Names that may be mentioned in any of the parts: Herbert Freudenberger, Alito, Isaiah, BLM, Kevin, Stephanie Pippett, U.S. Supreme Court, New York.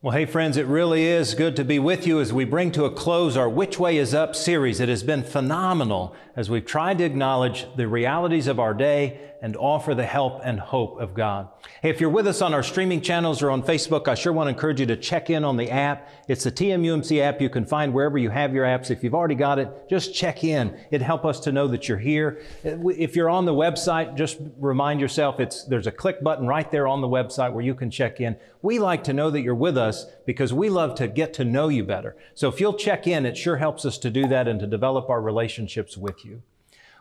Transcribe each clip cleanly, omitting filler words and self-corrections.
Well, hey friends, it really is good to be with you as we bring to a close our Which Way Is Up series. It has been phenomenal as we've tried to acknowledge the realities of our day and offer the help and hope of God. Hey, if you're with us on our streaming channels or on Facebook, I sure want to encourage you to check in on the app. It's the TMUMC app you can find wherever you have your apps. If you've already got it, just check in. It'd help us to know that you're here. If you're on the website, just remind yourself there's a click button right there on the website where you can check in. We like to know that you're with us because we love to get to know you better. So if you'll check in, it sure helps us to do that and to develop our relationships with you.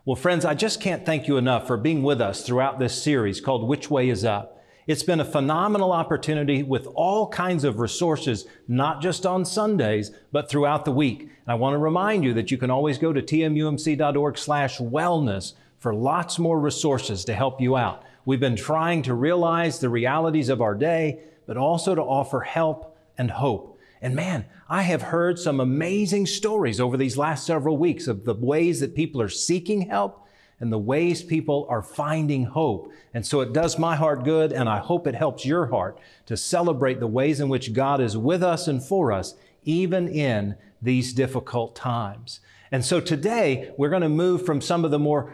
Well, friends, I just can't thank you enough for being with us throughout this series called Which Way Is Up? It's been a phenomenal opportunity with all kinds of resources, not just on Sundays, but throughout the week. And I want to remind you that you can always go to tmumc.org/wellness for lots more resources to help you out. We've been trying to realize the realities of our day, but also to offer help and hope. And man, I have heard some amazing stories over these last several weeks of the ways that people are seeking help and the ways people are finding hope. And so it does my heart good, and I hope it helps your heart to celebrate the ways in which God is with us and for us, even in these difficult times. And so today, we're going to move from some of the more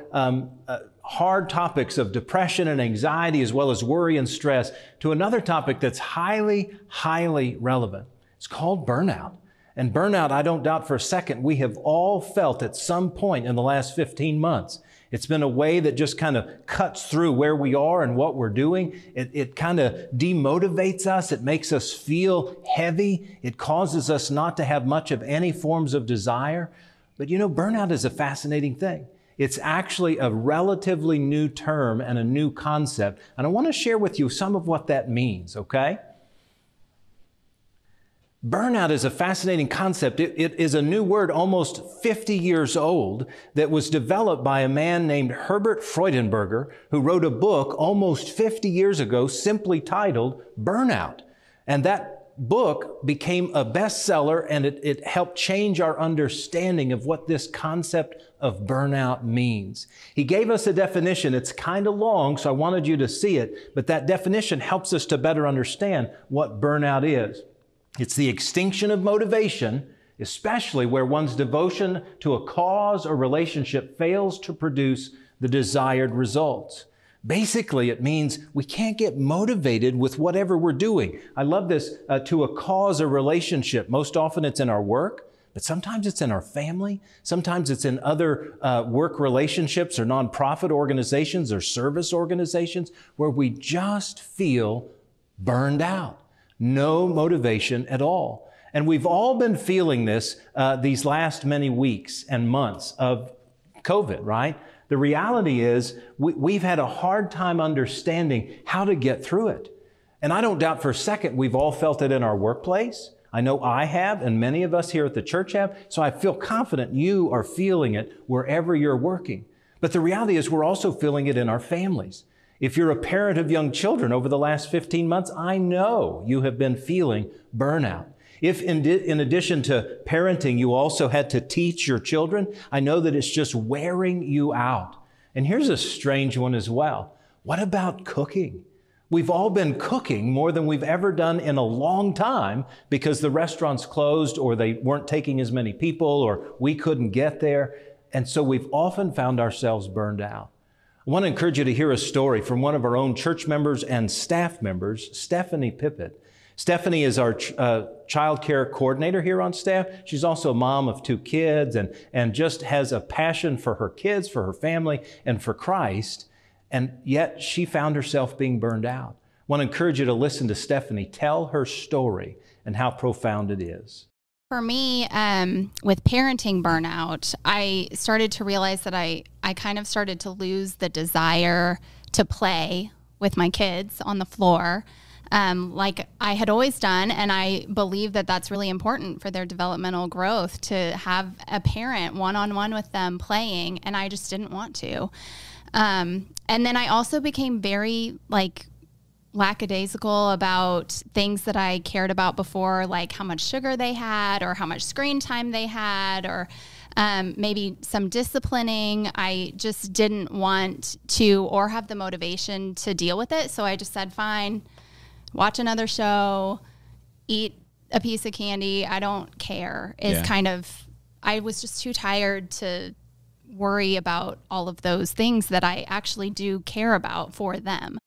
hard topics of depression and anxiety, as well as worry and stress, to another topic that's highly, highly relevant. It's called burnout. And burnout, I don't doubt for a second, we have all felt at some point in the last 15 months. It's been a way that just kind of cuts through where we are and what we're doing. It kind of demotivates us. It makes us feel heavy. It causes us not to have much of any forms of desire. But you know, burnout is a fascinating thing. It's actually a relatively new term and a new concept. And I want to share with you some of what that means, okay? Burnout is a fascinating concept. It is a new word, almost 50 years old, that was developed by a man named Herbert Freudenberger, who wrote a book almost 50 years ago simply titled Burnout. And that book became a bestseller, and it helped change our understanding of what this concept of burnout means. He gave us a definition. It's kind of long, so I wanted you to see it, but that definition helps us to better understand what burnout is. It's the extinction of motivation, especially where one's devotion to a cause or relationship fails to produce the desired results. Basically, it means we can't get motivated with whatever we're doing. I love this, to a cause or relationship. Most often it's in our work, but sometimes it's in our family. Sometimes it's in other work relationships or nonprofit organizations or service organizations where we just feel burned out. No motivation at all. And we've all been feeling this these last many weeks and months of COVID, right? The reality is we've had a hard time understanding how to get through it. And I don't doubt for a second we've all felt it in our workplace. I know I have, and many of us here at the church have, so I feel confident you are feeling it wherever you're working. But the reality is we're also feeling it in our families. If you're a parent of young children over the last 15 months, I know you have been feeling burnout. If in addition to parenting, you also had to teach your children, I know that it's just wearing you out. And here's a strange one as well. What about cooking? We've all been cooking more than we've ever done in a long time because the restaurants closed or they weren't taking as many people or we couldn't get there. And so we've often found ourselves burned out. I want to encourage you to hear a story from one of our own church members and staff members, Stephanie Pippett. Stephanie is our child care coordinator here on staff. She's also a mom of two kids and just has a passion for her kids, for her family, and for Christ. And yet she found herself being burned out. I want to encourage you to listen to Stephanie tell her story and how profound it is. For me, with parenting burnout, I started to realize that I kind of started to lose the desire to play with my kids on the floor. Like I had always done, and I believe that that's really important for their developmental growth to have a parent one-on-one with them playing, and I just didn't want to. And then I also became very lackadaisical about things that I cared about before, like how much sugar they had or how much screen time they had or maybe some disciplining. I just didn't want to or have the motivation to deal with it, so I just said, fine, watch another show, eat a piece of candy. I don't care. It's kind of, I was just too tired to worry about all of those things that I actually do care about for them.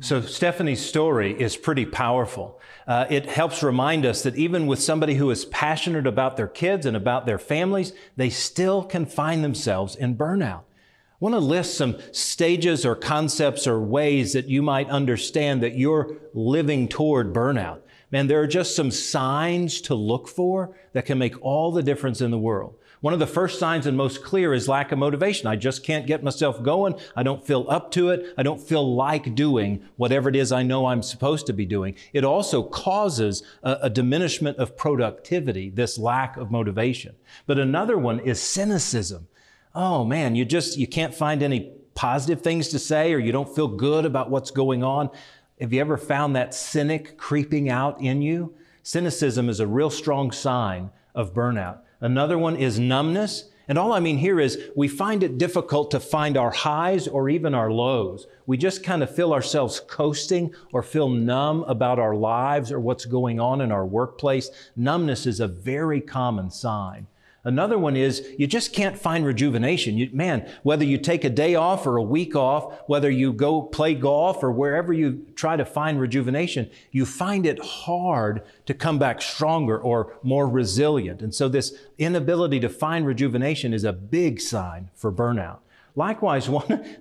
So Stephanie's story is pretty powerful. It helps remind us that even with somebody who is passionate about their kids and about their families, they still can find themselves in burnout. I want to list some stages or concepts or ways that you might understand that you're living toward burnout. Man, there are just some signs to look for that can make all the difference in the world. One of the first signs and most clear is lack of motivation. I just can't get myself going. I don't feel up to it. I don't feel like doing whatever it is I know I'm supposed to be doing. It also causes a diminishment of productivity, this lack of motivation. But another one is cynicism. Oh man, you can't find any positive things to say, or you don't feel good about what's going on. Have you ever found that cynic creeping out in you? Cynicism is a real strong sign of burnout. Another one is numbness. And all I mean here is we find it difficult to find our highs or even our lows. We just kind of feel ourselves coasting or feel numb about our lives or what's going on in our workplace. Numbness is a very common sign. Another one is you just can't find rejuvenation. Whether you take a day off or a week off, whether you go play golf or wherever you try to find rejuvenation, you find it hard to come back stronger or more resilient. And so this inability to find rejuvenation is a big sign for burnout. Likewise,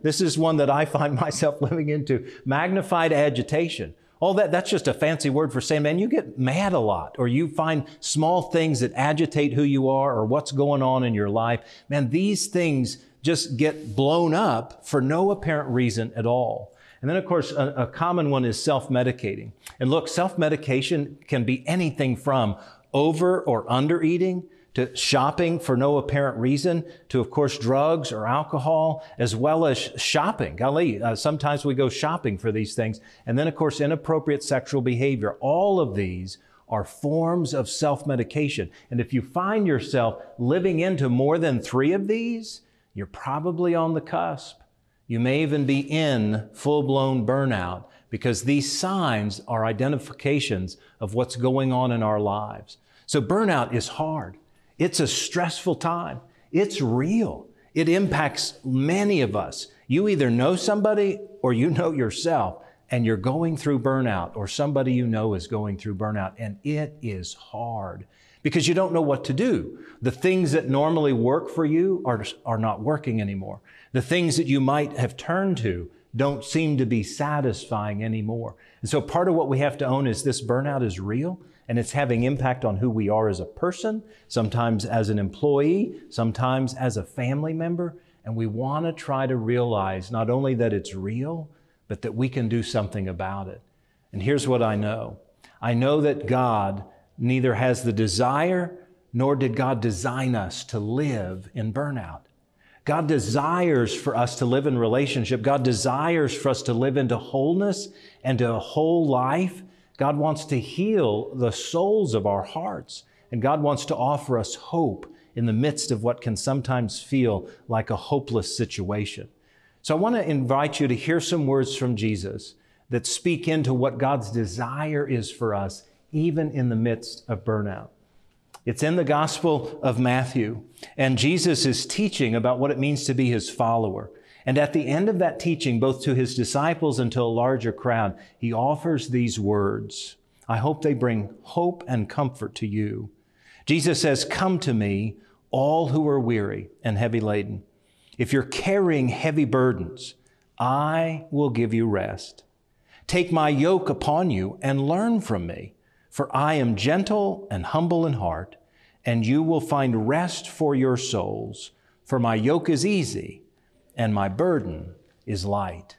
this is one that I find myself living into, magnified agitation. All that's just a fancy word for saying, man, you get mad a lot, or you find small things that agitate who you are or what's going on in your life. Man, these things just get blown up for no apparent reason at all. And then, of course, a common one is self-medicating. And look, self-medication can be anything from over or under eating, to shopping for no apparent reason, to, of course, drugs or alcohol, as well as shopping. Golly, sometimes we go shopping for these things. And then, of course, inappropriate sexual behavior. All of these are forms of self-medication. And if you find yourself living into more than 3 of these, you're probably on the cusp. You may even be in full-blown burnout, because these signs are identifications of what's going on in our lives. So burnout is hard. It's a stressful time. It's real. It impacts many of us. You either know somebody or you know yourself, and you're going through burnout, or somebody you know is going through burnout, and it is hard because you don't know what to do. The things that normally work for you are not working anymore. The things that you might have turned to don't seem to be satisfying anymore. And so part of what we have to own is this burnout is real, and it's having impact on who we are as a person, sometimes as an employee, sometimes as a family member. And we want to try to realize not only that it's real, but that we can do something about it. And here's what I know. I know that God neither has the desire, nor did God design us to live in burnout. God desires for us to live in relationship. God desires for us to live into wholeness and to a whole life. God wants to heal the souls of our hearts, and God wants to offer us hope in the midst of what can sometimes feel like a hopeless situation. So I want to invite you to hear some words from Jesus that speak into what God's desire is for us, even in the midst of burnout. It's in the Gospel of Matthew, and Jesus is teaching about what it means to be his follower. And at the end of that teaching, both to his disciples and to a larger crowd, he offers these words. I hope they bring hope and comfort to you. Jesus says, "Come to me, all who are weary and heavy laden. If you're carrying heavy burdens, I will give you rest. Take my yoke upon you and learn from me, for I am gentle and humble in heart, and you will find rest for your souls. For my yoke is easy, and my burden is light."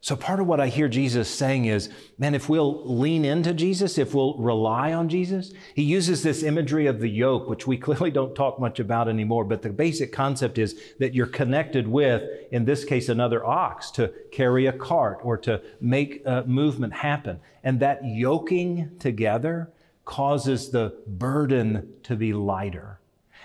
So part of what I hear Jesus saying is, man, if we'll lean into Jesus, if we'll rely on Jesus, he uses this imagery of the yoke, which we clearly don't talk much about anymore, but the basic concept is that you're connected with, in this case, another ox to carry a cart or to make movement happen. And that yoking together causes the burden to be lighter.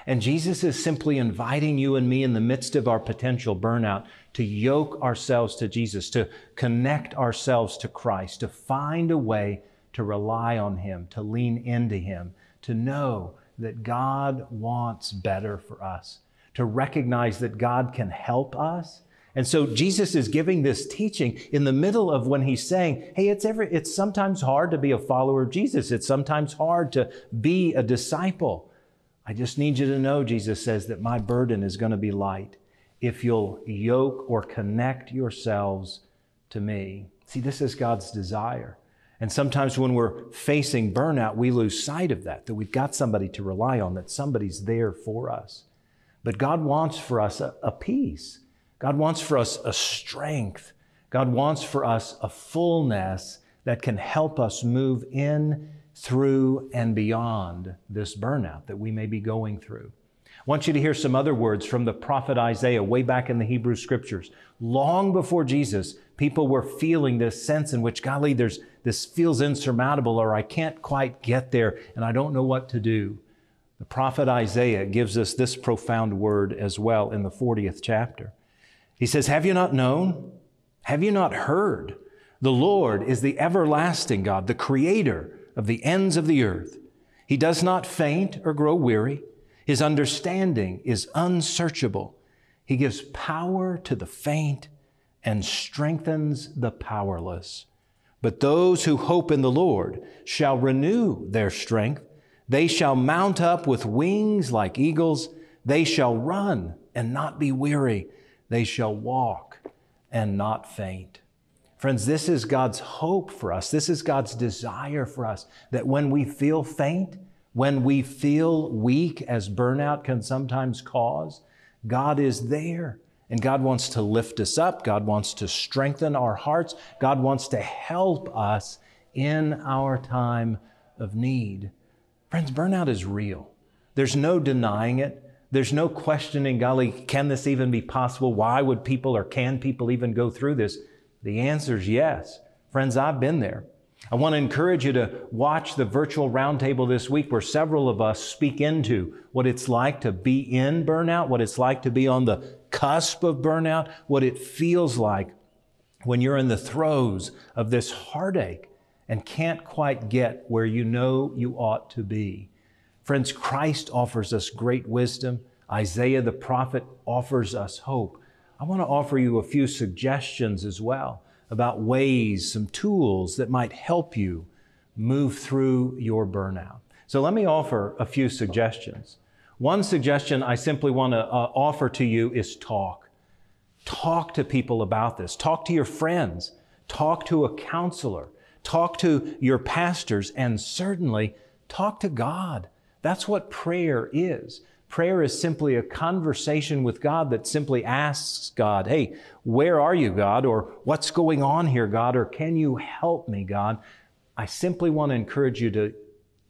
And Jesus is simply inviting you and me in the midst of our potential burnout to yoke ourselves to Jesus, to connect ourselves to Christ, to find a way to rely on Him, to lean into Him, to know that God wants better for us, to recognize that God can help us. And so Jesus is giving this teaching in the middle of when He's saying, hey, it's sometimes hard to be a follower of Jesus. It's sometimes hard to be a disciple. I just need you to know, Jesus says, that my burden is going to be light if you'll yoke or connect yourselves to me. See, this is God's desire. And sometimes when we're facing burnout, we lose sight of that we've got somebody to rely on, that somebody's there for us. But God wants for us a peace. God wants for us a strength. God wants for us a fullness that can help us move in, through, and beyond this burnout that we may be going through. I want you to hear some other words from the prophet Isaiah way back in the Hebrew Scriptures. Long before Jesus, people were feeling this sense in which, golly, this feels insurmountable, or I can't quite get there, and I don't know what to do. The prophet Isaiah gives us this profound word as well in the 40th chapter. He says, have you not known? Have you not heard? The Lord is the everlasting God, the creator of the ends of the earth. He does not faint or grow weary. His understanding is unsearchable. He gives power to the faint and strengthens the powerless. But those who hope in the Lord shall renew their strength. They shall mount up with wings like eagles. They shall run and not be weary. They shall walk and not faint. Friends, this is God's hope for us. This is God's desire for us, that when we feel faint, when we feel weak, as burnout can sometimes cause, God is there. And God wants to lift us up. God wants to strengthen our hearts. God wants to help us in our time of need. Friends, burnout is real. There's no denying it. There's no questioning, golly, can this even be possible? Why would people, or can people even go through this? The answer is yes. Friends, I've been there. I want to encourage you to watch the virtual roundtable this week where several of us speak into what it's like to be in burnout, what it's like to be on the cusp of burnout, what it feels like when you're in the throes of this heartache and can't quite get where you know you ought to be. Friends, Christ offers us great wisdom. Isaiah the prophet offers us hope. I want to offer you a few suggestions as well about ways, some tools that might help you move through your burnout. So let me offer a few suggestions. One suggestion I simply want to offer to you is talk. Talk to people about this. Talk to your friends. Talk to a counselor. Talk to your pastors, and certainly talk to God. That's what prayer is. Prayer is simply a conversation with God that simply asks God, hey, where are you, God? Or what's going on here, God? Or can you help me, God? I simply want to encourage you to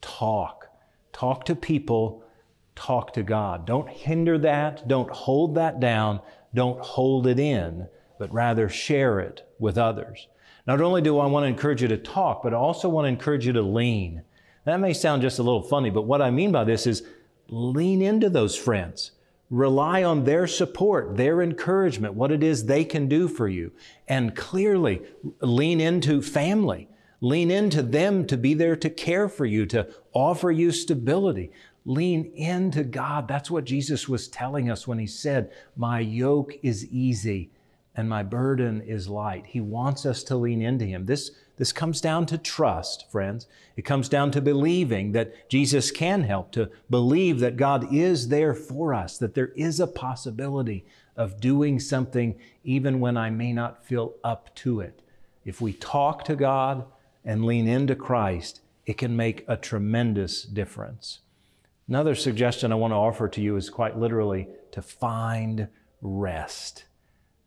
talk. Talk to people, talk to God. Don't hinder that. Don't hold that down. Don't hold it in, but rather share it with others. Not only do I want to encourage you to talk, but I also want to encourage you to lean. That may sound just a little funny, but what I mean by this is lean into those friends. Rely on their support, their encouragement, what it is they can do for you. And clearly, lean into family. Lean into them to be there to care for you, to offer you stability. Lean into God. That's what Jesus was telling us when He said, my yoke is easy and my burden is light. He wants us to lean into Him. This comes down to trust, friends. It comes down to believing that Jesus can help, to believe that God is there for us, that there is a possibility of doing something even when I may not feel up to it. If we talk to God and lean into Christ, it can make a tremendous difference. Another suggestion I want to offer to you is quite literally to find rest.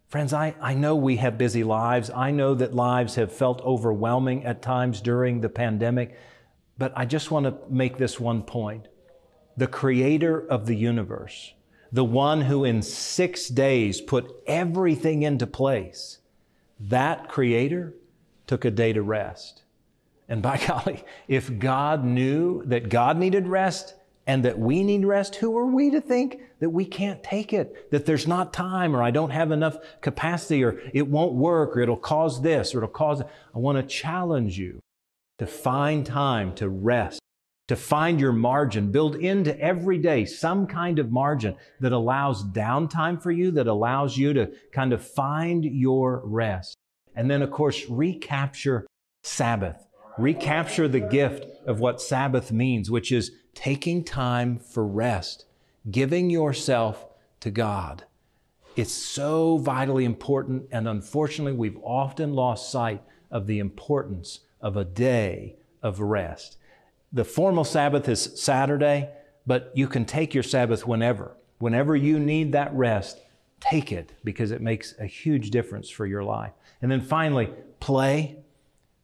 Friends, I know we have busy lives. I know that lives have felt overwhelming at times during the pandemic, but I just want to make this one point. The Creator of the universe, the one who in 6 days put everything into place, that Creator took a day to rest. And by golly, if God knew that God needed rest, and that we need rest, who are we to think that we can't take it, that there's not time, or I don't have enough capacity, or it won't work, or it'll cause this, or it'll cause that? I want to challenge you to find time to rest, to find your margin. Build into every day some kind of margin that allows downtime for you, that allows you to kind of find your rest. And then, of course, recapture Sabbath. Recapture the gift of what Sabbath means, which is taking time for rest, giving yourself to God. It's so vitally important, and unfortunately, we've often lost sight of the importance of a day of rest. The formal Sabbath is Saturday, but you can take your Sabbath whenever. Whenever you need that rest, take it, because it makes a huge difference for your life. And then finally, play.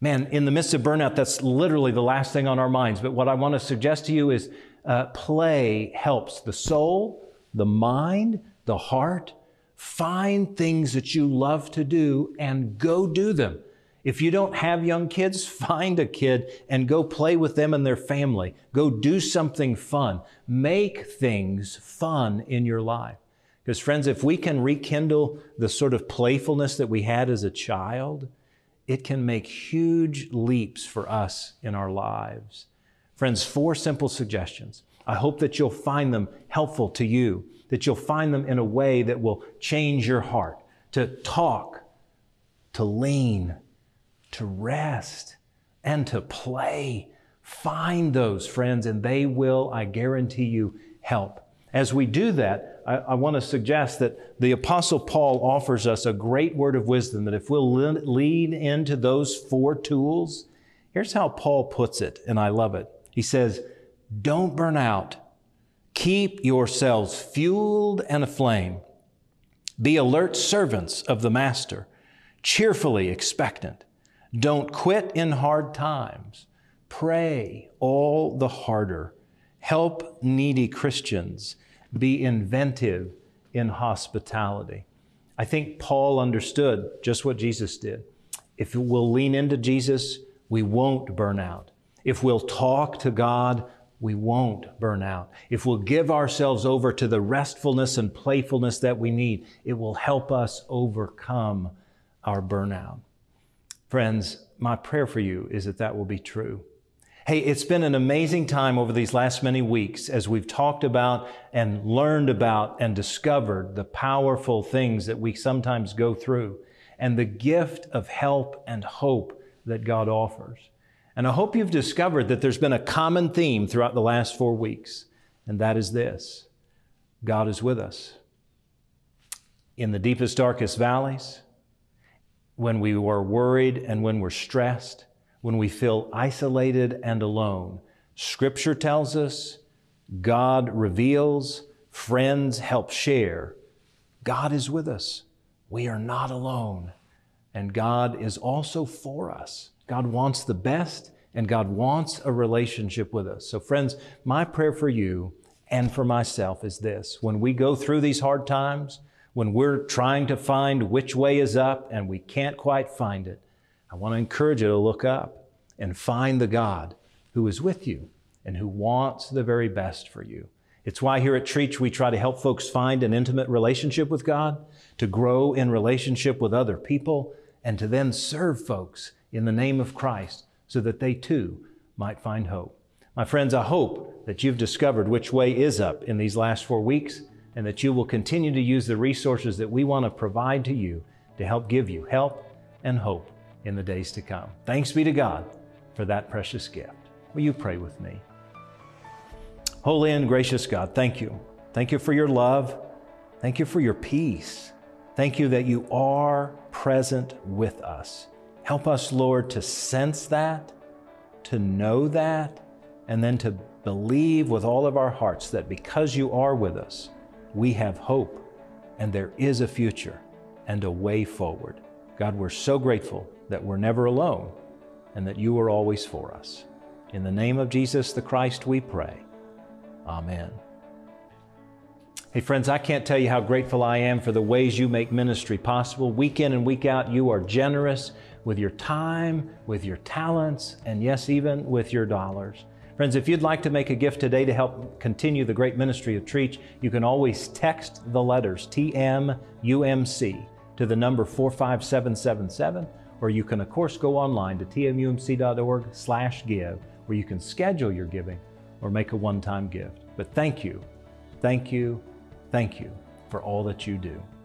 Man, in the midst of burnout, that's literally the last thing on our minds. But what I want to suggest to you is play helps the soul, the mind, the heart. Find things that you love to do and go do them. If you don't have young kids, find a kid and go play with them and their family. Go do something fun. Make things fun in your life. Because friends, if we can rekindle the sort of playfulness that we had as a child, it can make huge leaps for us in our lives. Friends, 4 simple suggestions. I hope that you'll find them helpful to you, that you'll find them in a way that will change your heart, to talk, to lean, to rest, and to play. Find those, friends, and they will, I guarantee you, help. As we do that, I want to suggest that the Apostle Paul offers us a great word of wisdom, that if we'll lean into those 4 tools, here's how Paul puts it, and I love it. He says, don't burn out. Keep yourselves fueled and aflame. Be alert servants of the Master, cheerfully expectant. Don't quit in hard times. Pray all the harder. Help needy Christians. Be inventive in hospitality. I think Paul understood just what Jesus did. If we'll lean into Jesus, we won't burn out. If we'll talk to God, we won't burn out. If we'll give ourselves over to the restfulness and playfulness that we need, it will help us overcome our burnout. Friends, my prayer for you is that that will be true. Hey, it's been an amazing time over these last many weeks as we've talked about and learned about and discovered the powerful things that we sometimes go through and the gift of help and hope that God offers. And I hope you've discovered that there's been a common theme throughout the last 4 weeks, and that is this: God is with us. In the deepest, darkest valleys, when we are worried and when we're stressed, when we feel isolated and alone, Scripture tells us, God reveals, friends help share. God is with us. We are not alone. And God is also for us. God wants the best, and God wants a relationship with us. So friends, my prayer for you and for myself is this: when we go through these hard times, when we're trying to find which way is up and we can't quite find it, I want to encourage you to look up and find the God who is with you and who wants the very best for you. It's why here at Treach, we try to help folks find an intimate relationship with God, to grow in relationship with other people, and to then serve folks in the name of Christ so that they too might find hope. My friends, I hope that you've discovered which way is up in these last 4 weeks and that you will continue to use the resources that we want to provide to you to help give you help and hope in the days to come. Thanks be to God for that precious gift. Will you pray with me? Holy and gracious God, thank you. Thank you for your love. Thank you for your peace. Thank you that you are present with us. Help us, Lord, to sense that, to know that, and then to believe with all of our hearts that because you are with us, we have hope, and there is a future and a way forward. God, we're so grateful that we're never alone and that you are always for us. In the name of Jesus the Christ, we pray. Amen. Hey friends, I can't tell you how grateful I am for the ways you make ministry possible. Week in and week out, you are generous with your time, with your talents, and yes, even with your dollars. Friends, if you'd like to make a gift today to help continue the great ministry of Treach, you can always text the letters TMUMC to the number 45777, or you can of course go online to tmumc.org/give, where you can schedule your giving or make a one-time gift. But thank you, thank you, thank you for all that you do.